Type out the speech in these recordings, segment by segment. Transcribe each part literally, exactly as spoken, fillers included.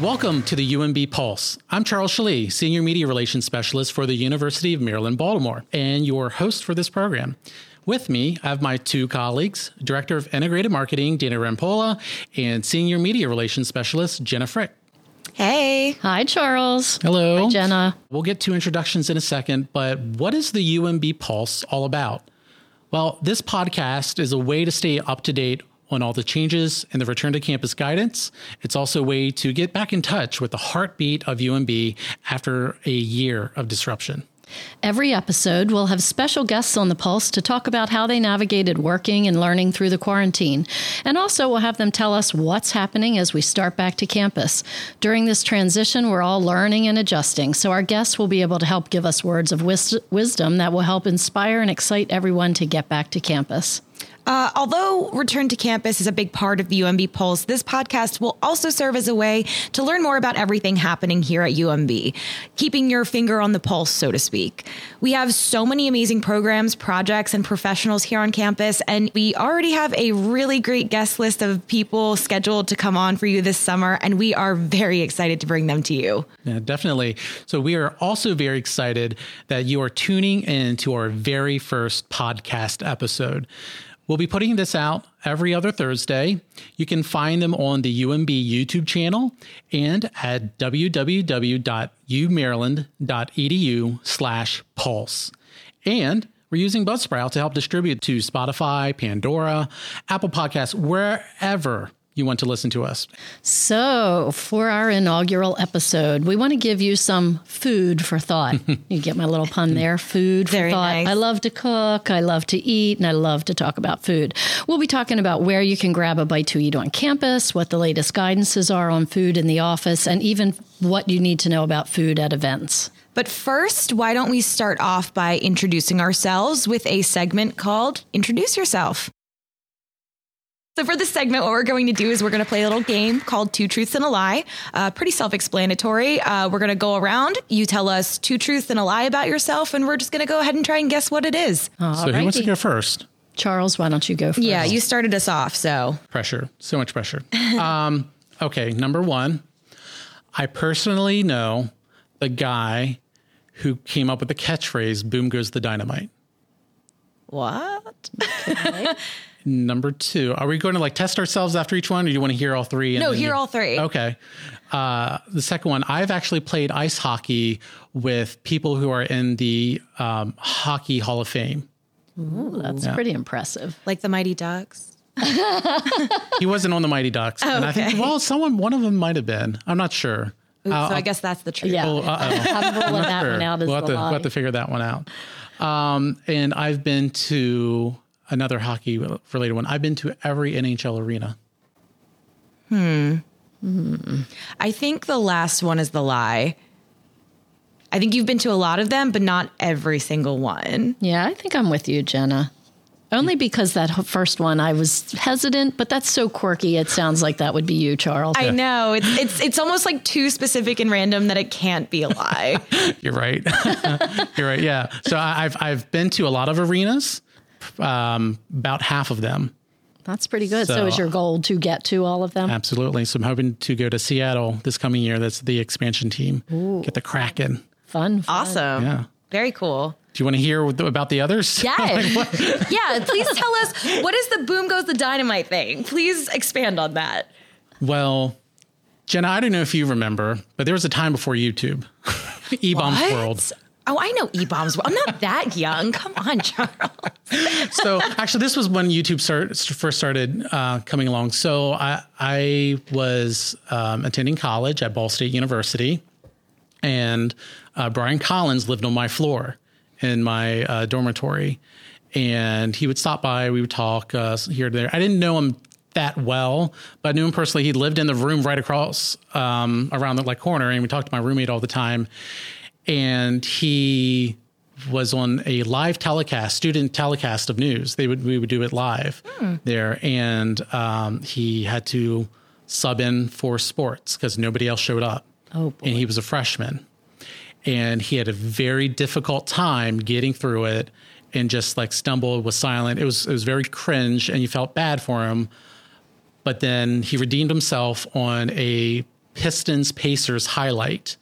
Welcome to the U M B Pulse. I'm Charles Schelle, Senior Media Relations Specialist for the University of Maryland, Baltimore, and your host for this program. With me, I have my two colleagues, Director of Integrated Marketing, Dana Rampolla, and Senior Media Relations Specialist, Jenna Frick. Hey. Hi, Charles. Hello. Hi, Jenna. We'll get to introductions in a second, but what is the U M B Pulse all about? Well, this podcast is a way to stay up to date on all the changes and the return to campus guidance. It's also a way to get back in touch with the heartbeat of U M B after a year of disruption. Every episode, we'll have special guests on the Pulse to talk about how they navigated working and learning through the quarantine. And also, we'll have them tell us what's happening as we start back to campus. During this transition, we're all learning and adjusting, so our guests will be able to help give us words of wis- wisdom that will help inspire and excite everyone to get back to campus. Uh, although return to campus is a big part of the U M B Pulse, this podcast will also serve as a way to learn more about everything happening here at U M B, keeping your finger on the pulse, so to speak. We have so many amazing programs, projects, and professionals here on campus, and we already have a really great guest list of people scheduled to come on for you this summer, and we are very excited to bring them to you. Yeah, definitely. So we are also very excited that you are tuning in to our very first podcast episode. We'll be putting this out every other Thursday. You can find them on the U M B YouTube channel and at w w w dot u maryland dot e d u slash pulse. And we're using Buzzsprout to help distribute to Spotify, Pandora, Apple Podcasts, wherever you want to listen to us. So for our inaugural episode, we want to give you some food for thought. You get my little pun there, food for Very thought. Nice. I love to cook, I love to eat, and I love to talk about food. We'll be talking about where you can grab a bite to eat on campus, what the latest guidances are on food in the office, and even what you need to know about food at events. But first, why don't we start off by introducing ourselves with a segment called Introduce Yourself. So for this segment, what we're going to do is we're going to play a little game called Two Truths and a Lie. Uh, pretty self-explanatory. Uh, we're going to go around. You tell us two truths and a lie about yourself, and we're just going to go ahead and try and guess what it is. All so righty. Who wants to go first? Charles, why don't you go first? Yeah, you started us off, so. Pressure. So much pressure. um, okay, number one. I personally know the guy who came up with the catchphrase, boom goes the dynamite. What? Okay. Number two, are we going to like test ourselves after each one, or do you want to hear all three? And no, hear you... all three. Okay. Uh, the second one, I've actually played ice hockey with people who are in the um, Hockey Hall of Fame. Ooh, that's yeah. pretty impressive. Like the Mighty Ducks. He wasn't on the Mighty Ducks. Oh, and okay. I think, well, someone, one of them might have been. I'm not sure. Ooh, uh, so I guess that's the truth. Yeah. Oh, I'm rolling that sure. one out as we'll have, to, we'll have to figure that one out. Um, and I've been to... Another hockey-related one. I've been to every N H L arena. Hmm. hmm. I think the last one is the lie. I think you've been to a lot of them, but not every single one. Yeah, I think I'm with you, Jenna. Only because that first one, I was hesitant, but that's so quirky. It sounds like that would be you, Charles. I know. It's it's it's almost like too specific and random that it can't be a lie. You're right. You're right, yeah. So I've I've been to a lot of arenas. Um, about half of them. That's pretty good. So, so is your goal to get to all of them? Absolutely. So I'm hoping to go to Seattle this coming year. That's the expansion team. Ooh. Get the Kraken. Fun. fun. Awesome. Yeah. Very cool. Do you want to hear about the others? Yeah. like, yeah. Please tell us, what is the boom goes the dynamite thing? Please expand on that. Well, Jenna, I don't know if you remember, but there was a time before YouTube. E-Bombs World. Oh, I know E-Bombs. I'm not that young. Come on, Charles. So actually, this was when YouTube start, first started uh, coming along. So I, I was um, attending college at Ball State University, and uh, Brian Collins lived on my floor in my uh, dormitory. And he would stop by. We would talk uh, here and there. I didn't know him that well, but I knew him personally. He lived in the room right across um, around the like corner, and we talked to my roommate all the time. And he was on a live telecast, student telecast of news. They would, we would do it live mm. there. And um, he had to sub in for sports because nobody else showed up. Oh, boy. And he was a freshman. And he had a very difficult time getting through it and just like stumbled, was silent. It was, it was very cringe and you felt bad for him. But then he redeemed himself on a Pistons Pacers highlight.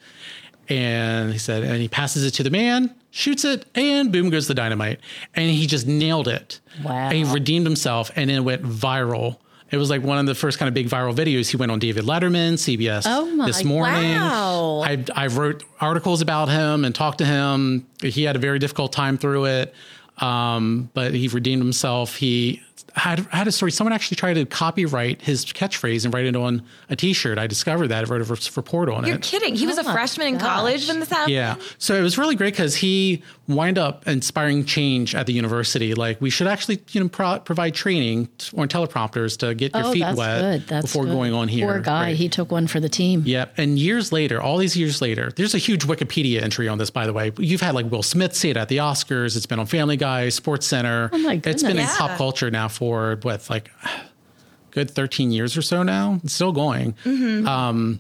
And he said, and he passes it to the man, shoots it, and boom goes the dynamite. And he just nailed it. Wow. And he redeemed himself, and it went viral. It was like one of the first kind of big viral videos. He went on David Letterman, C B S oh This Morning. Wow. I, I wrote articles about him and talked to him. He had a very difficult time through it, um, but he redeemed himself. He had, had a story. Someone actually tried to copyright his catchphrase and write it on a T-shirt. I discovered that. I wrote a report on You're it. You're kidding. He oh was a freshman gosh. in college when this happened? Yeah. So it was really great because he wound up inspiring change at the university. Like, we should actually, you know, pro- provide training t- on teleprompters to get oh, your feet that's wet good. That's before good. going on here. Poor guy. Right? He took one for the team. Yep. And years later, all these years later, there's a huge Wikipedia entry on this, by the way. You've had like Will Smith say it at the Oscars. It's been on Family Guy, Sports Center. Oh my goodness. It's been yeah. in pop culture now for what, like good thirteen years or so now. It's still going. Mm-hmm. Um,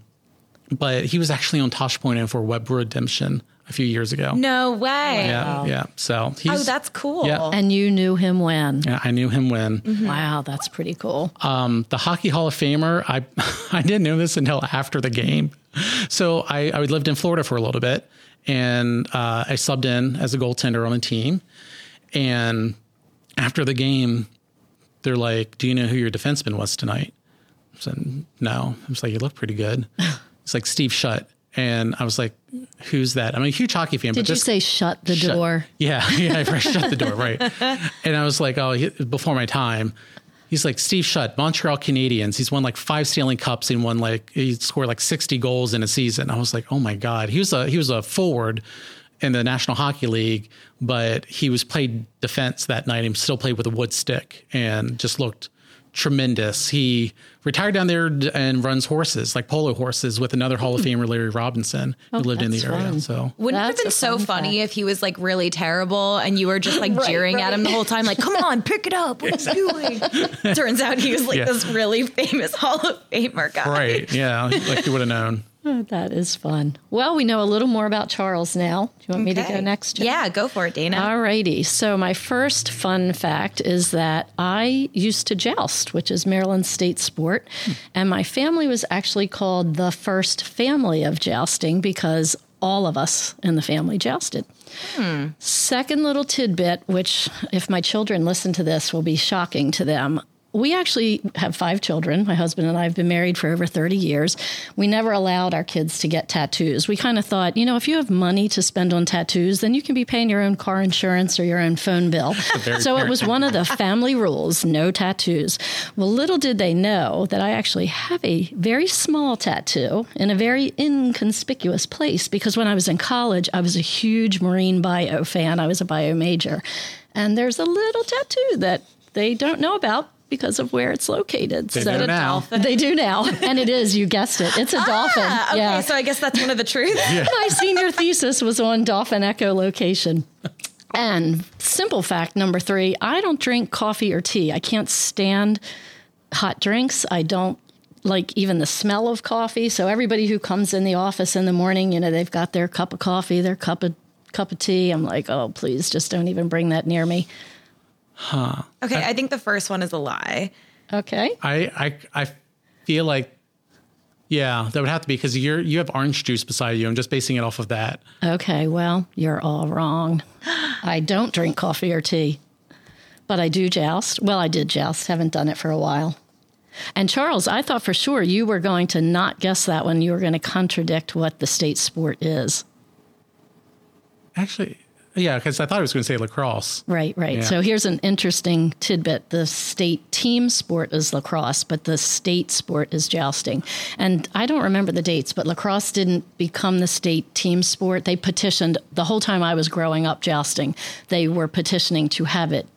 but he was actually on Tosh Point and for Web Redemption a few years ago. No way. Yeah. Wow. Yeah. So he's, oh, that's cool. Yeah. And you knew him when? Yeah, I knew him when. Mm-hmm. Wow. That's pretty cool. Um, the Hockey Hall of Famer, I, I didn't know this until after the game. So I, I lived in Florida for a little bit, and uh, I subbed in as a goaltender on a team. And after the game, they're like, do you know who your defenseman was tonight? I said, no. I was like, you look pretty good. It's like Steve Shutt. And I was like, who's that? I'm a huge hockey fan. Did but you this, say shut the shut, door? Yeah, yeah, I shut the door, right. And I was like, oh, he, before my time. He's like, Steve Shutt, Montreal Canadiens. He's won like five Stanley Cups and won like, he scored like sixty goals in a season. I was like, oh my God. He was a, he was a forward in the National Hockey League, but he was played defense that night and still played with a wood stick and just looked tremendous. He retired down there and runs horses, like polo horses, with another Hall of Famer, Larry Robinson, who oh, lived in the area. Fun. So wouldn't that's it have been so fun funny fact. if he was like really terrible and you were just like right, jeering right. at him the whole time, like, come on, pick it up. What exactly. are you doing? Turns out he was like yeah. this really famous Hall of Famer guy. Right. Yeah. Like you would have known. Oh, that is fun. Well, we know a little more about Charles now. Do you want okay. me to go next, Jen? Yeah, go for it, Dana. All righty. So my first fun fact is that I used to joust, which is Maryland state sport, hmm. and my family was actually called the first family of jousting because all of us in the family jousted. Hmm. Second little tidbit, which if my children listen to this will be shocking to them. We actually have five children. My husband and I have been married for over thirty years. We never allowed our kids to get tattoos. We kind of thought, you know, if you have money to spend on tattoos, then you can be paying your own car insurance or your own phone bill. So it was one of the family rules, no tattoos. Well, little did they know that I actually have a very small tattoo in a very inconspicuous place, because when I was in college, I was a huge marine bio fan. I was a bio major. And there's a little tattoo that they don't know about, because of where it's located. They so do now. Dolphin. They do now. And it is, you guessed it. It's a ah, dolphin. Okay, yeah. So I guess that's one of the truths. Yeah. My senior thesis was on dolphin echolocation. And simple fact number three, I don't drink coffee or tea. I can't stand hot drinks. I don't like even the smell of coffee. So everybody who comes in the office in the morning, you know, they've got their cup of coffee, their cup of cup of tea. I'm like, oh, please just don't even bring that near me. Huh. Okay, I, I think the first one is a lie. Okay. I, I, I feel like, yeah, that would have to be, because you're you have orange juice beside you. I'm just basing it off of that. Okay, well, you're all wrong. I don't drink coffee or tea, but I do joust. Well, I did joust. Haven't done it for a while. And Charles, I thought for sure you were going to not guess that one. You were going to contradict what the state sport is. Actually... Yeah, because I thought I was going to say lacrosse. Right, right. Yeah. So here's an interesting tidbit. The state team sport is lacrosse, but the state sport is jousting. And I don't remember the dates, but lacrosse didn't become the state team sport. They petitioned the whole time I was growing up jousting. They were petitioning to have it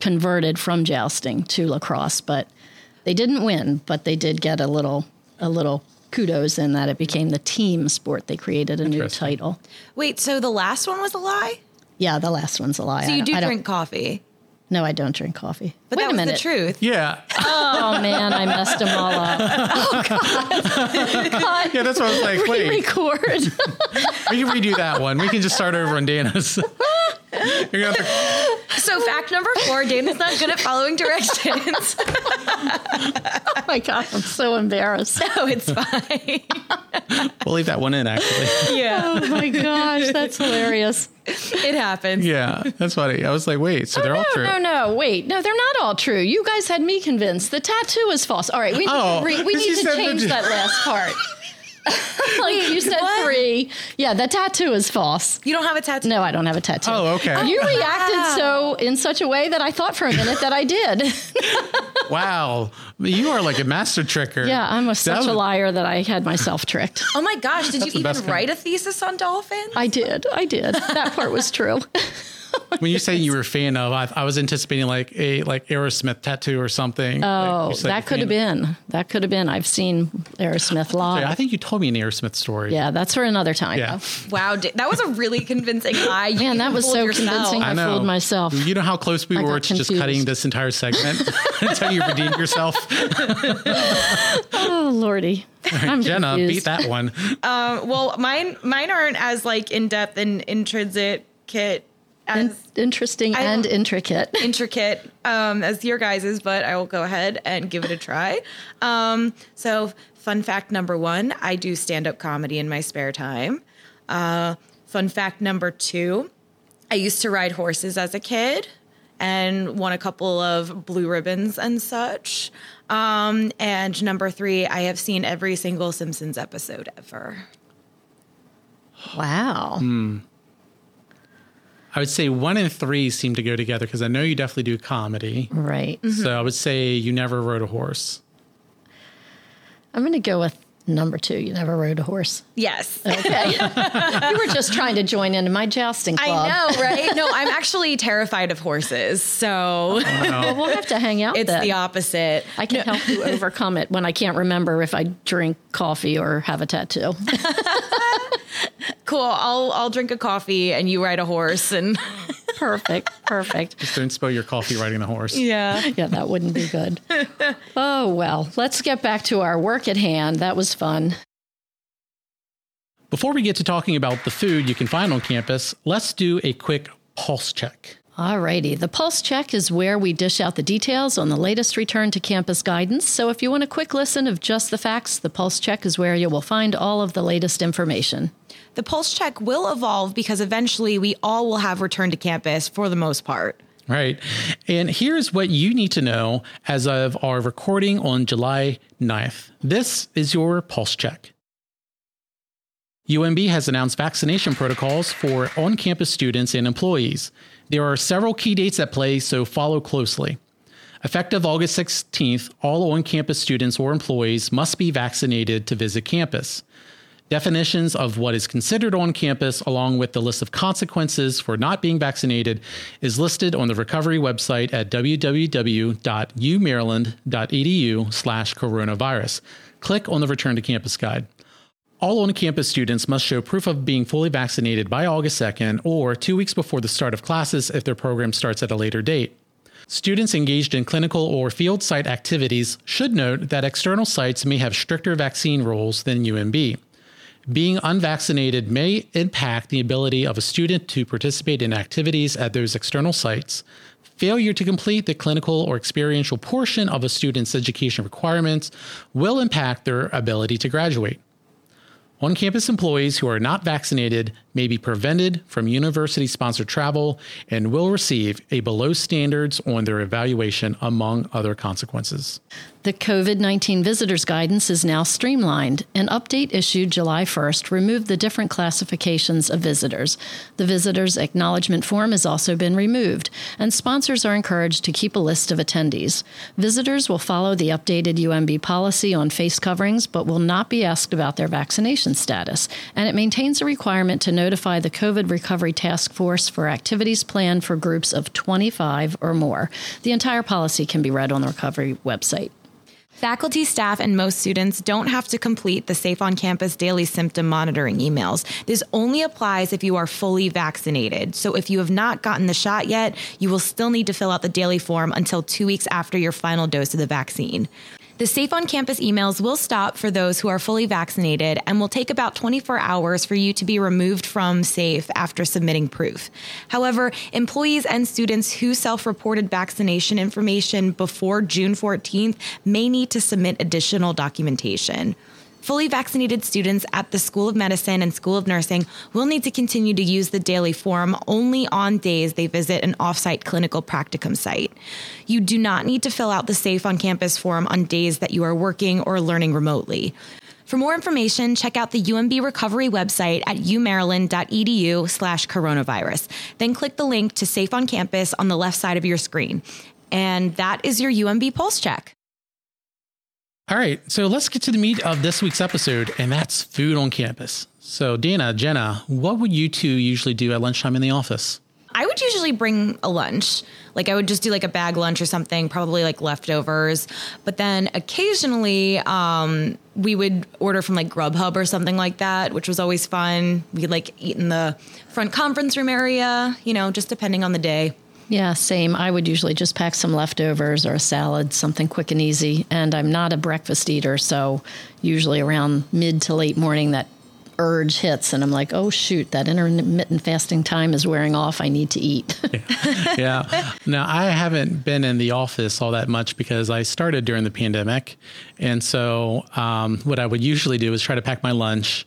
converted from jousting to lacrosse, but they didn't win, but they did get a little a little kudos in that it became the team sport. They created a new title. Wait, so the last one was a lie? Yeah, the last one's a lie. So you do drink coffee? No, I don't drink coffee. But wait that a was minute. The truth. Yeah. Oh, man, I messed them all up. Oh, God. God. Yeah, that's what I was like, wait. Re-record. We can redo that one. We can just start over on Dana's. You're gonna have to So fact number four, Dana's not good at following directions. Oh my God, I'm so embarrassed. No, it's fine. We'll leave that one in, actually. Yeah. Oh my gosh, that's hilarious. It happens. Yeah, that's funny. I was like, wait, so oh, they're no, all true. No, no, no, wait. No, they're not all true. You guys had me convinced. The tattoo is false. All right, we need oh, to, re- we need to change the- that last part. Like you said what? three. Yeah, the tattoo is false. You don't have a tattoo? No, I don't have a tattoo. Oh, okay. You oh, reacted wow. so in such a way that I thought for a minute that I did. Wow. You are like a master tricker. Yeah, I'm a, such was... a liar that I had myself tricked. Oh my gosh, did That's you even write a thesis on dolphins? I did. I did. That part was true. When you say you were a fan of, I, I was anticipating like a like Aerosmith tattoo or something. Oh, like that could have been. That could have been. I've seen Aerosmith live. I think you told me an Aerosmith story. Yeah, that's for another time. Yeah. Wow, that was a really convincing lie. You Man, that was so yourself. convincing. I, I fooled myself. You know how close we I were to confused. just cutting this entire segment until you redeemed yourself. Oh, Lordy. Right, I'm Jenna, confused. beat that one. Um, well, mine mine aren't as like in depth and intrinsic kit. As in- interesting I, and intricate, intricate um, as your guys's, but I will go ahead and give it a try. Um, so, fun fact number one: I do stand-up comedy in my spare time. Uh, fun fact number two: I used to ride horses as a kid and won a couple of blue ribbons and such. Um, and number three: I have seen every single Simpsons episode ever. Wow. Hmm. I would say one and three seem to go together because I know you definitely do comedy. Right. Mm-hmm. So I would say you never rode a horse. I'm going to go with number two. You never rode a horse. Yes. Okay. You were just trying to join into my jousting club. I know, right? No, I'm actually terrified of horses. So oh, no. We'll have to hang out It's then. the opposite. I can no. help you overcome it when I can't remember if I drink coffee or have a tattoo. Cool. I'll I'll drink a coffee and you ride a horse and perfect. Perfect. Just don't spill your coffee riding the horse. Yeah. Yeah, that wouldn't be good. Oh, well, let's get back to our work at hand. That was fun. Before we get to talking about the food you can find on campus, let's do a quick pulse check. All righty. The Pulse Check is where we dish out the details on the latest return to campus guidance. So if you want a quick listen of just the facts, the Pulse Check is where you will find all of the latest information. The Pulse Check will evolve because eventually we all will have returned to campus for the most part. Right. And here's what you need to know as of our recording on July ninth. This is your Pulse Check. U M B has announced vaccination protocols for on-campus students and employees. There are several key dates at play, so follow closely. Effective August sixteenth, all on-campus students or employees must be vaccinated to visit campus. Definitions of what is considered on campus, along with the list of consequences for not being vaccinated, is listed on the recovery website at w w w dot u maryland dot e d u slash coronavirus. Click on the Return to Campus guide. All on-campus students must show proof of being fully vaccinated by August second or two weeks before the start of classes if their program starts at a later date. Students engaged in clinical or field site activities should note that external sites may have stricter vaccine rules than U M B. Being unvaccinated may impact the ability of a student to participate in activities at those external sites. Failure to complete the clinical or experiential portion of a student's education requirements will impact their ability to graduate. On-campus employees who are not vaccinated may be prevented from university-sponsored travel and will receive a below standards on their evaluation, among other consequences. The COVID nineteen visitors guidance is now streamlined. An update issued July first removed the different classifications of visitors. The visitors acknowledgement form has also been removed, and sponsors are encouraged to keep a list of attendees. Visitors will follow the updated U M B policy on face coverings, but will not be asked about their vaccination status, and it maintains a requirement to notify the COVID Recovery Task Force for activities planned for groups of twenty-five or more. The entire policy can be read on the recovery website. Faculty, staff, and most students don't have to complete the Safe on Campus daily symptom monitoring emails. This only applies if you are fully vaccinated. So if you have not gotten the shot yet, you will still need to fill out the daily form until two weeks after your final dose of the vaccine. The Safe on Campus emails will stop for those who are fully vaccinated and will take about twenty-four hours for you to be removed from Safe after submitting proof. However, employees and students who self-reported vaccination information before June fourteenth may need to submit additional documentation. Fully vaccinated students at the School of Medicine and School of Nursing will need to continue to use the daily form only on days they visit an off-site clinical practicum site. You do not need to fill out the Safe on Campus form on days that you are working or learning remotely. For more information, check out the U M B Recovery website at umaryland.edu slash coronavirus. Then click the link to Safe on Campus on the left side of your screen. And that is your U M B Pulse Check. All right, so let's get to the meat of this week's episode, and that's food on campus. So Dana, Jenna, what would you two usually do at lunchtime in the office? I would usually bring a lunch. Like I would just do like a bag lunch or something, probably like leftovers. But then occasionally um, we would order from like Grubhub or something like that, which was always fun. We could like eat in the front conference room area, you know, just depending on the day. Yeah, same. I would usually just pack some leftovers or a salad, something quick and easy. And I'm not a breakfast eater, so usually around mid to late morning, that urge hits, and I'm like, oh, shoot, that intermittent fasting time is wearing off. I need to eat. yeah. yeah. Now, I haven't been in the office all that much because I started during the pandemic. And so um, what I would usually do is try to pack my lunch.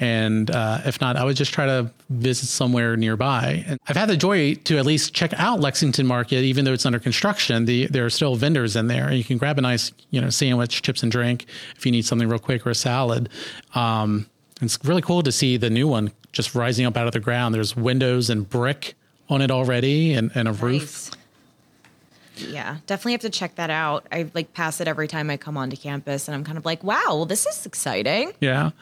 And uh, if not, I would just try to visit somewhere nearby. And I've had the joy to at least check out Lexington Market, even though it's under construction. The, there are still vendors in there, and you can grab a nice, you know, sandwich, chips and drink if you need something real quick, or a salad. Um, it's really cool to see the new one just rising up out of the ground. There's windows and brick on it already, and, and a nice roof. Yeah, definitely have to check that out. I like pass it every time I come onto campus, and I'm kind of like, wow, well, this is exciting. Yeah.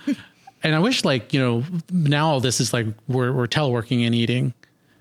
And I wish, like, you know, now all this is like we're, we're teleworking and eating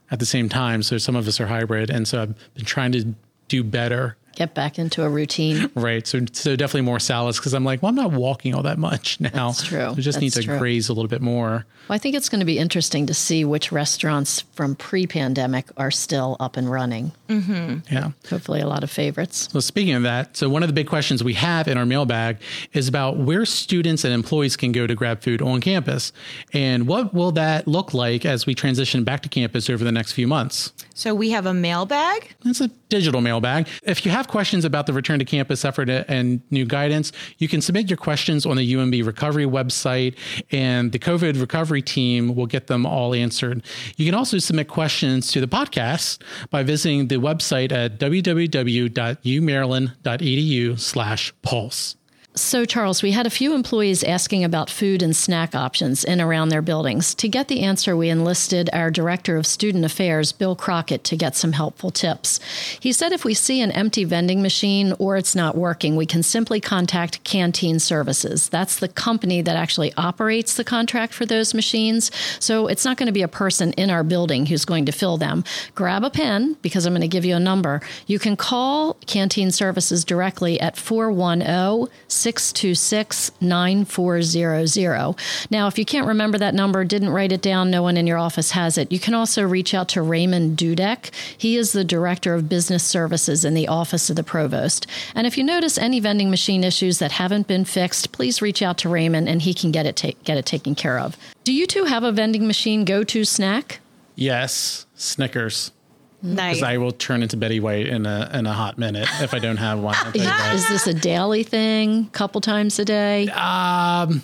at the same time. So some of us are hybrid. And so I've been trying to do better. Get back into a routine. Right. So so definitely more salads, because I'm like, well, I'm not walking all that much now. That's true. I just That's need to true. graze a little bit more. Well, I think it's going to be interesting to see which restaurants from pre-pandemic are still up and running. Mm-hmm. Yeah. Hopefully a lot of favorites. Well, speaking of that, so one of the big questions we have in our mailbag is about where students and employees can go to grab food on campus. And what will that look like as we transition back to campus over the next few months? So we have a mailbag. It's a digital mailbag. If you have questions about the return to campus effort and new guidance, you can submit your questions on the U M B Recovery website, and the COVID recovery team will get them all answered. You can also submit questions to the podcast by visiting the website at www.umaryland.edu slash pulse. So, Charles, we had a few employees asking about food and snack options in and around their buildings. To get the answer, we enlisted our Director of Student Affairs, Bill Crockett, to get some helpful tips. He said if we see an empty vending machine or it's not working, we can simply contact Canteen Services. That's the company that actually operates the contract for those machines. So it's not going to be a person in our building who's going to fill them. Grab a pen, because I'm going to give you a number. You can call Canteen Services directly at four one zero, six two six, nine four zero zero. Now, if you can't remember that number, didn't write it down, no one in your office has it, you can also reach out to Raymond Dudek. He is the Director of Business Services in the Office of the Provost. And if you notice any vending machine issues that haven't been fixed, please reach out to Raymond and he can get it, ta- get it taken care of. Do you two have a vending machine go-to snack? Yes, Snickers. Nice. Because I will turn into Betty White in a in a hot minute if I don't have one. Is this a daily thing? Couple times a day? Um,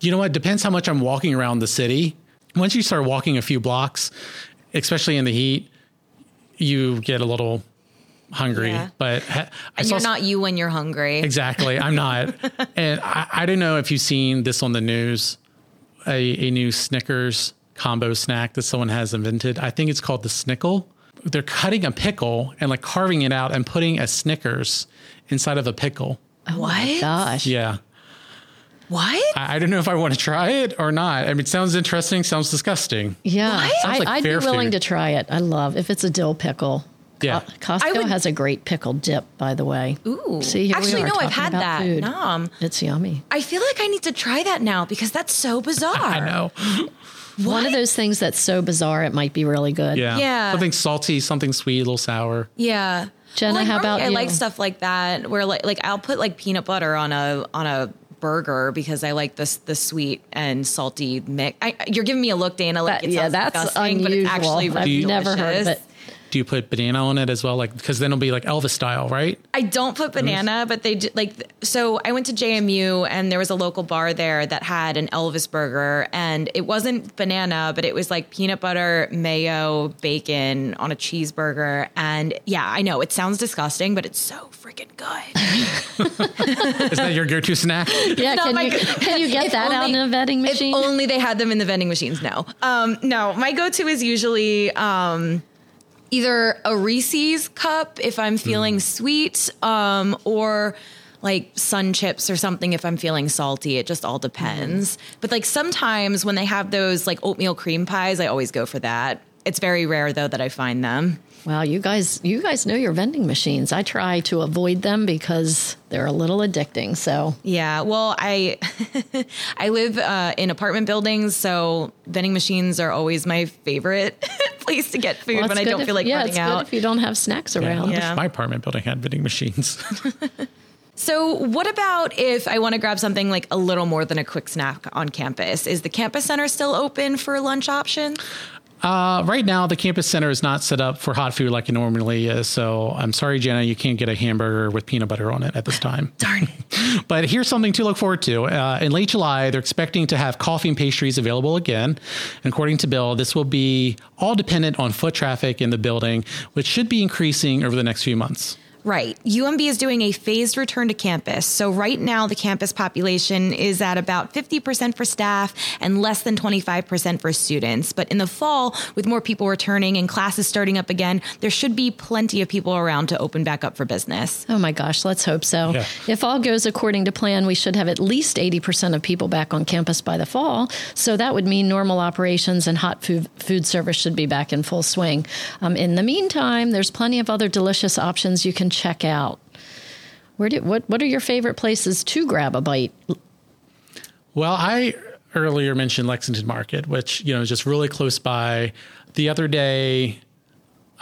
you know what? Depends how much I'm walking around the city. Once you start walking a few blocks, especially in the heat, you get a little hungry. Yeah. But ha- and you're not you when you're hungry. Exactly. I'm not. And I, I don't know if you've seen this on the news, a, a new Snickers combo snack that someone has invented. I think it's called the Snickle. They're cutting a pickle and like carving it out and putting a Snickers inside of a pickle. Oh my gosh. Yeah. What? I, I don't know if I want to try it or not. I mean, it sounds interesting. Sounds disgusting. Yeah. Sounds like I, I'd be willing food. to try it. I love, if it's a dill pickle. Yeah. Co- Costco would, has a great pickle dip, by the way. Ooh. See, here Actually, we are no, I've had that. Nom. It's yummy. I feel like I need to try that now because that's so bizarre. I know. What? One of those things that's so bizarre, it might be really good. Yeah. yeah. Something salty, something sweet, a little sour. Yeah. Jenna, well, like, how about I you? I like stuff like that where like, like I'll put like peanut butter on a, on a burger because I like this, the sweet and salty mix. I, you're giving me a look, Dana. Like that, it yeah, that's unusual. But it's actually I've really never delicious. Heard of it. Do you put banana on it as well? Like, because then it'll be like Elvis style, right? I don't put banana, but they do, like, so I went to J M U and there was a local bar there that had an Elvis burger, and it wasn't banana, but it was like peanut butter, mayo, bacon on a cheeseburger. And yeah, I know it sounds disgusting, but it's so freaking good. Is that your go-to snack? Yeah. No, can, my, you, can you get that only, out in a vending machine? If only they had them in the vending machines. No, um, no, my go-to is usually, um, either a Reese's cup if I'm feeling mm. sweet, um, or like sun chips or something if I'm feeling salty. It just all depends. Mm. But like sometimes when they have those like oatmeal cream pies, I always go for that. It's very rare though that I find them. Wow, you guys, you guys know your vending machines. I try to avoid them because they're a little addicting. So yeah, well, I I live uh, in apartment buildings, so vending machines are always my favorite place to get food well, when I don't if, feel like yeah, running out. Yeah, it's good if you don't have snacks around. Yeah, yeah. My apartment building had vending machines. So what about if I want to grab something like a little more than a quick snack on campus? Is the campus center still open for lunch options? Uh, right now, the campus center is not set up for hot food like it normally is. So I'm sorry, Jenna, you can't get a hamburger with peanut butter on it at this time. Darn it. But here's something to look forward to. Uh, in late July, they're expecting to have coffee and pastries available again. And according to Bill, this will be all dependent on foot traffic in the building, which should be increasing over the next few months. Right. U M B is doing a phased return to campus. So right now, the campus population is at about fifty percent for staff and less than twenty-five percent for students. But in the fall, with more people returning and classes starting up again, there should be plenty of people around to open back up for business. Oh, my gosh. Let's hope so. Yeah. If all goes according to plan, we should have at least eighty percent of people back on campus by the fall. So that would mean normal operations and hot food, food service should be back in full swing. Um, in the meantime, there's plenty of other delicious options you can check out. Where do what what are your favorite places to grab a bite? Well, I earlier mentioned Lexington Market, which, you know, is just really close by. The other day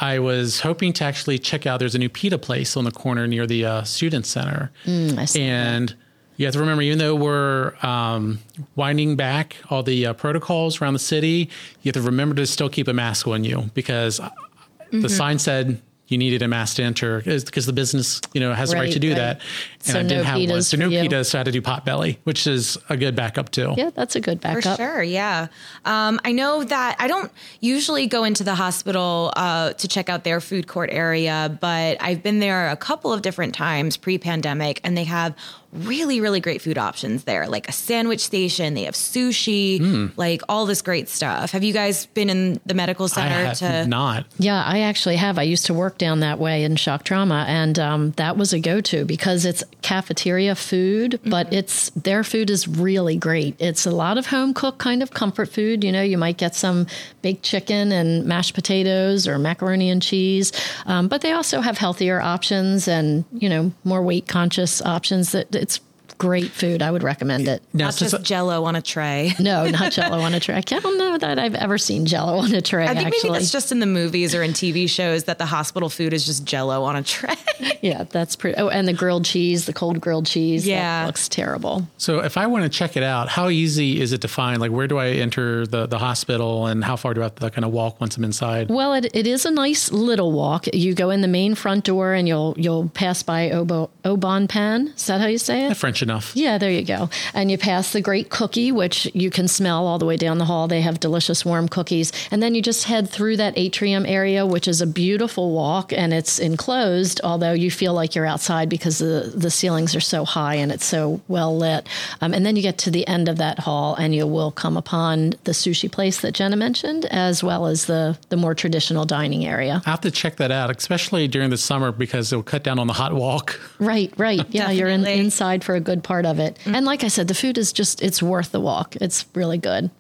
I was hoping to actually check out, there's a new pita place on the corner near the uh, student center. Mm, I see. And you have to remember, even though we're um, winding back all the uh, protocols around the city, you have to remember to still keep a mask on you, because mm-hmm. the sign said you needed a mask to enter because the business, you know, has right, the right to do right. that. And so I didn't no have one. So no pitas, so I had to do Potbelly, which is a good backup too. Yeah, that's a good backup. For sure, yeah. Um, I know that I don't usually go into the hospital uh, to check out their food court area, but I've been there a couple of different times pre-pandemic, and they have really, really great food options there, like a sandwich station. They have sushi, mm. like all this great stuff. Have you guys been in the medical center? I have to not. Yeah, I actually have. I used to work down that way in shock trauma, and um, that was a go-to because it's cafeteria food, mm-hmm. but it's their food is really great. It's a lot of home-cooked kind of comfort food. You know, you might get some baked chicken and mashed potatoes or macaroni and cheese, um, but they also have healthier options and, you know, more weight-conscious options that it's great food. I would recommend it. Now, not just so, Jell-O on a tray. No, not Jell-O on a tray. I don't know that I've ever seen Jell-O on a tray. I think actually. Maybe that's just in the movies or in T V shows that the hospital food is just Jell-O on a tray. Yeah, that's pretty. Oh, and the grilled cheese, the cold grilled cheese. Yeah. That looks terrible. So if I want to check it out, how easy is it to find? Like, where do I enter the, the hospital and how far do I have to kind of walk once I'm inside? Well, it, it is a nice little walk. You go in the main front door and you'll you'll pass by Obo, Obonpan. Is that how you say it? French enough. Yeah, there you go. And you pass the great cookie, which you can smell all the way down the hall. They have delicious warm cookies. And then you just head through that atrium area, which is a beautiful walk, and it's enclosed, although you feel like you're outside because the, the ceilings are so high and it's so well lit. Um, and then you get to the end of that hall and you will come upon the sushi place that Jenna mentioned, as well as the, the more traditional dining area. I have to check that out, especially during the summer, because it'll cut down on the hot walk. Right, right. Yeah, you're in, inside for a good part of it. Mm-hmm. And like I said, the food is just, it's worth the walk. It's really good.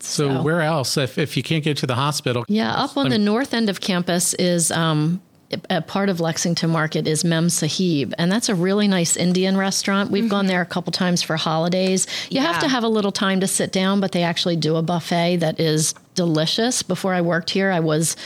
So, so where else, if, if you can't get to the hospital? Yeah, up on the north end of campus is um, a part of Lexington Market is Mem Sahib, and that's a really nice Indian restaurant. We've mm-hmm. gone there a couple times for holidays. You yeah. have to have a little time to sit down, but they actually do a buffet that is delicious. Before I worked here, I was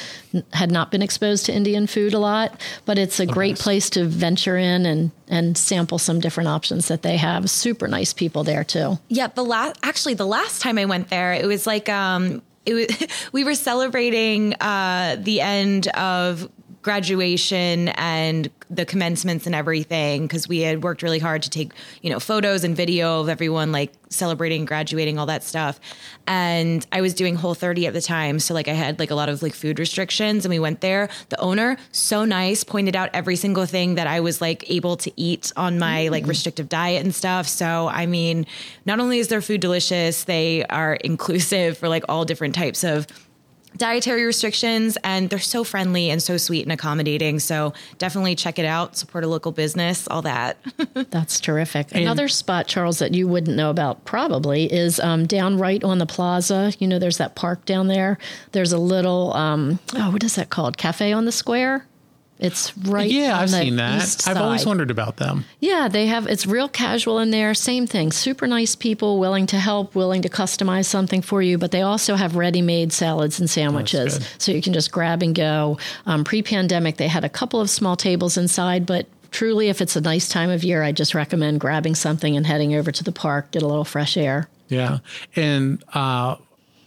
had not been exposed to Indian food a lot, but it's a oh, great nice. place to venture in and, and sample some different options that they have. Super nice people there too. Yeah, the last actually the last time I went there, it was like um it was we were celebrating uh, the end of graduation and the commencements and everything, because we had worked really hard to take, you know, photos and video of everyone like celebrating, graduating, all that stuff. And I was doing Whole thirty at the time. So like I had like a lot of like food restrictions, and we went there. The owner, so nice, pointed out every single thing that I was like able to eat on my mm-hmm. like restrictive diet and stuff. So, I mean, not only is their food delicious, they are inclusive for like all different types of dietary restrictions, and they're so friendly and so sweet and accommodating. So definitely check it out, support a local business, all that. That's terrific. And another spot, Charles, that you wouldn't know about probably is um, down right on the plaza. You know, there's that park down there. There's a little, um, oh, what is that called? Cafe on the Square? It's right. Yeah, I've seen that. I've always wondered about them. Yeah, they have. It's real casual in there. Same thing. Super nice people, willing to help, willing to customize something for you. But they also have ready-made salads and sandwiches, so you can just grab and go. Um, pre-pandemic, they had a couple of small tables inside, but truly, if it's a nice time of year, I just recommend grabbing something and heading over to the park, get a little fresh air. Yeah, and. uh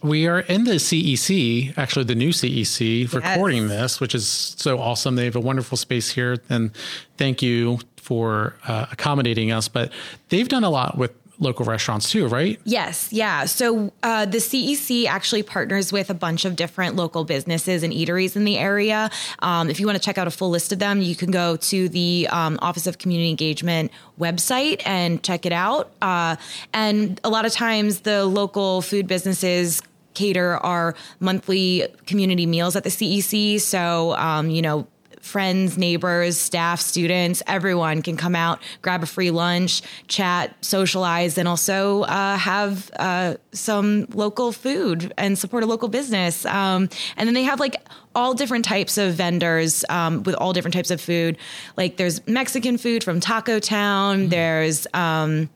We are in the C E C, actually the new C E C, yes. recording this, which is so awesome. They have a wonderful space here, and thank you for uh, accommodating us. But they've done a lot with local restaurants too, right? Yes. Yeah. So uh, the C E C actually partners with a bunch of different local businesses and eateries in the area. Um, if you want to check out a full list of them, you can go to the um, Office of Community Engagement website and check it out. Uh, and a lot of times the local food businesses cater our monthly community meals at the C E C. So, um, you know, friends, neighbors, staff, students, everyone can come out, grab a free lunch, chat, socialize, and also uh, have uh, some local food and support a local business. Um, and then they have like all different types of vendors um, with all different types of food. Like there's Mexican food from Taco Town. Mm-hmm. There's um,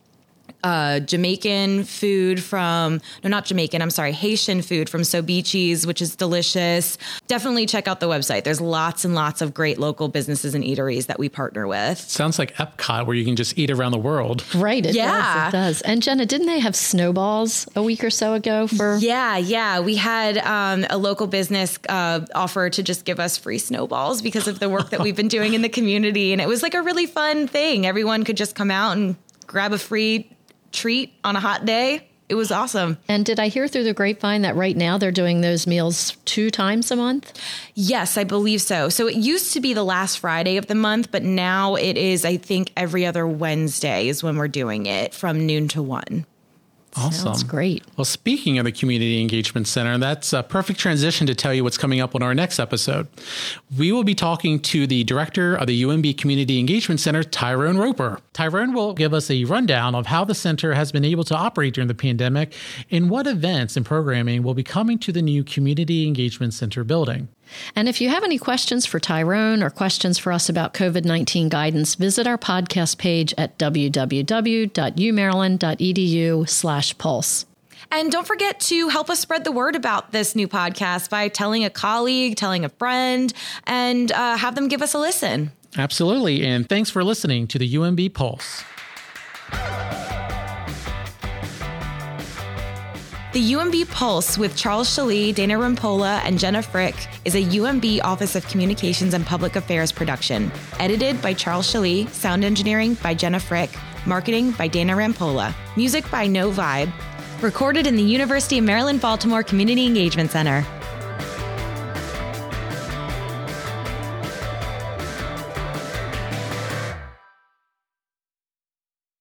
Uh, Jamaican food from, no, not Jamaican, I'm sorry, Haitian food from Sobiches, which is delicious. Definitely check out the website. There's lots and lots of great local businesses and eateries that we partner with. Sounds like Epcot, where you can just eat around the world. Right, it yeah. does, it does. And Jenna, didn't they have snowballs a week or so ago for? Yeah, yeah. We had um, a local business uh, offer to just give us free snowballs because of the work that we've been doing in the community. And it was like a really fun thing. Everyone could just come out and grab a free treat on a hot day. It was awesome. And did I hear through the grapevine that right now they're doing those meals two times a month? Yes, I believe so. So it used to be the last Friday of the month, but now it is, I think, every other Wednesday is when we're doing it from noon to one. Awesome. Sounds great. Well, speaking of the Community Engagement Center, that's a perfect transition to tell you what's coming up on our next episode. We will be talking to the director of the U M B Community Engagement Center, Tyrone Roper. Tyrone will give us a rundown of how the center has been able to operate during the pandemic and what events and programming will be coming to the new Community Engagement Center building. And if you have any questions for Tyrone or questions for us about COVID nineteen guidance, visit our podcast page at w w w dot u maryland dot e d u slash pulse. And don't forget to help us spread the word about this new podcast by telling a colleague, telling a friend, and uh, have them give us a listen. Absolutely. And thanks for listening to the U M B Pulse. The U M B Pulse with Charles Schelle, Dana Rampolla, and Jenna Frick is a U M B Office of Communications and Public Affairs production. Edited by Charles Schelle, sound engineering by Jenna Frick, marketing by Dana Rampolla, music by No Vibe. Recorded in the University of Maryland, Baltimore Community Engagement Center.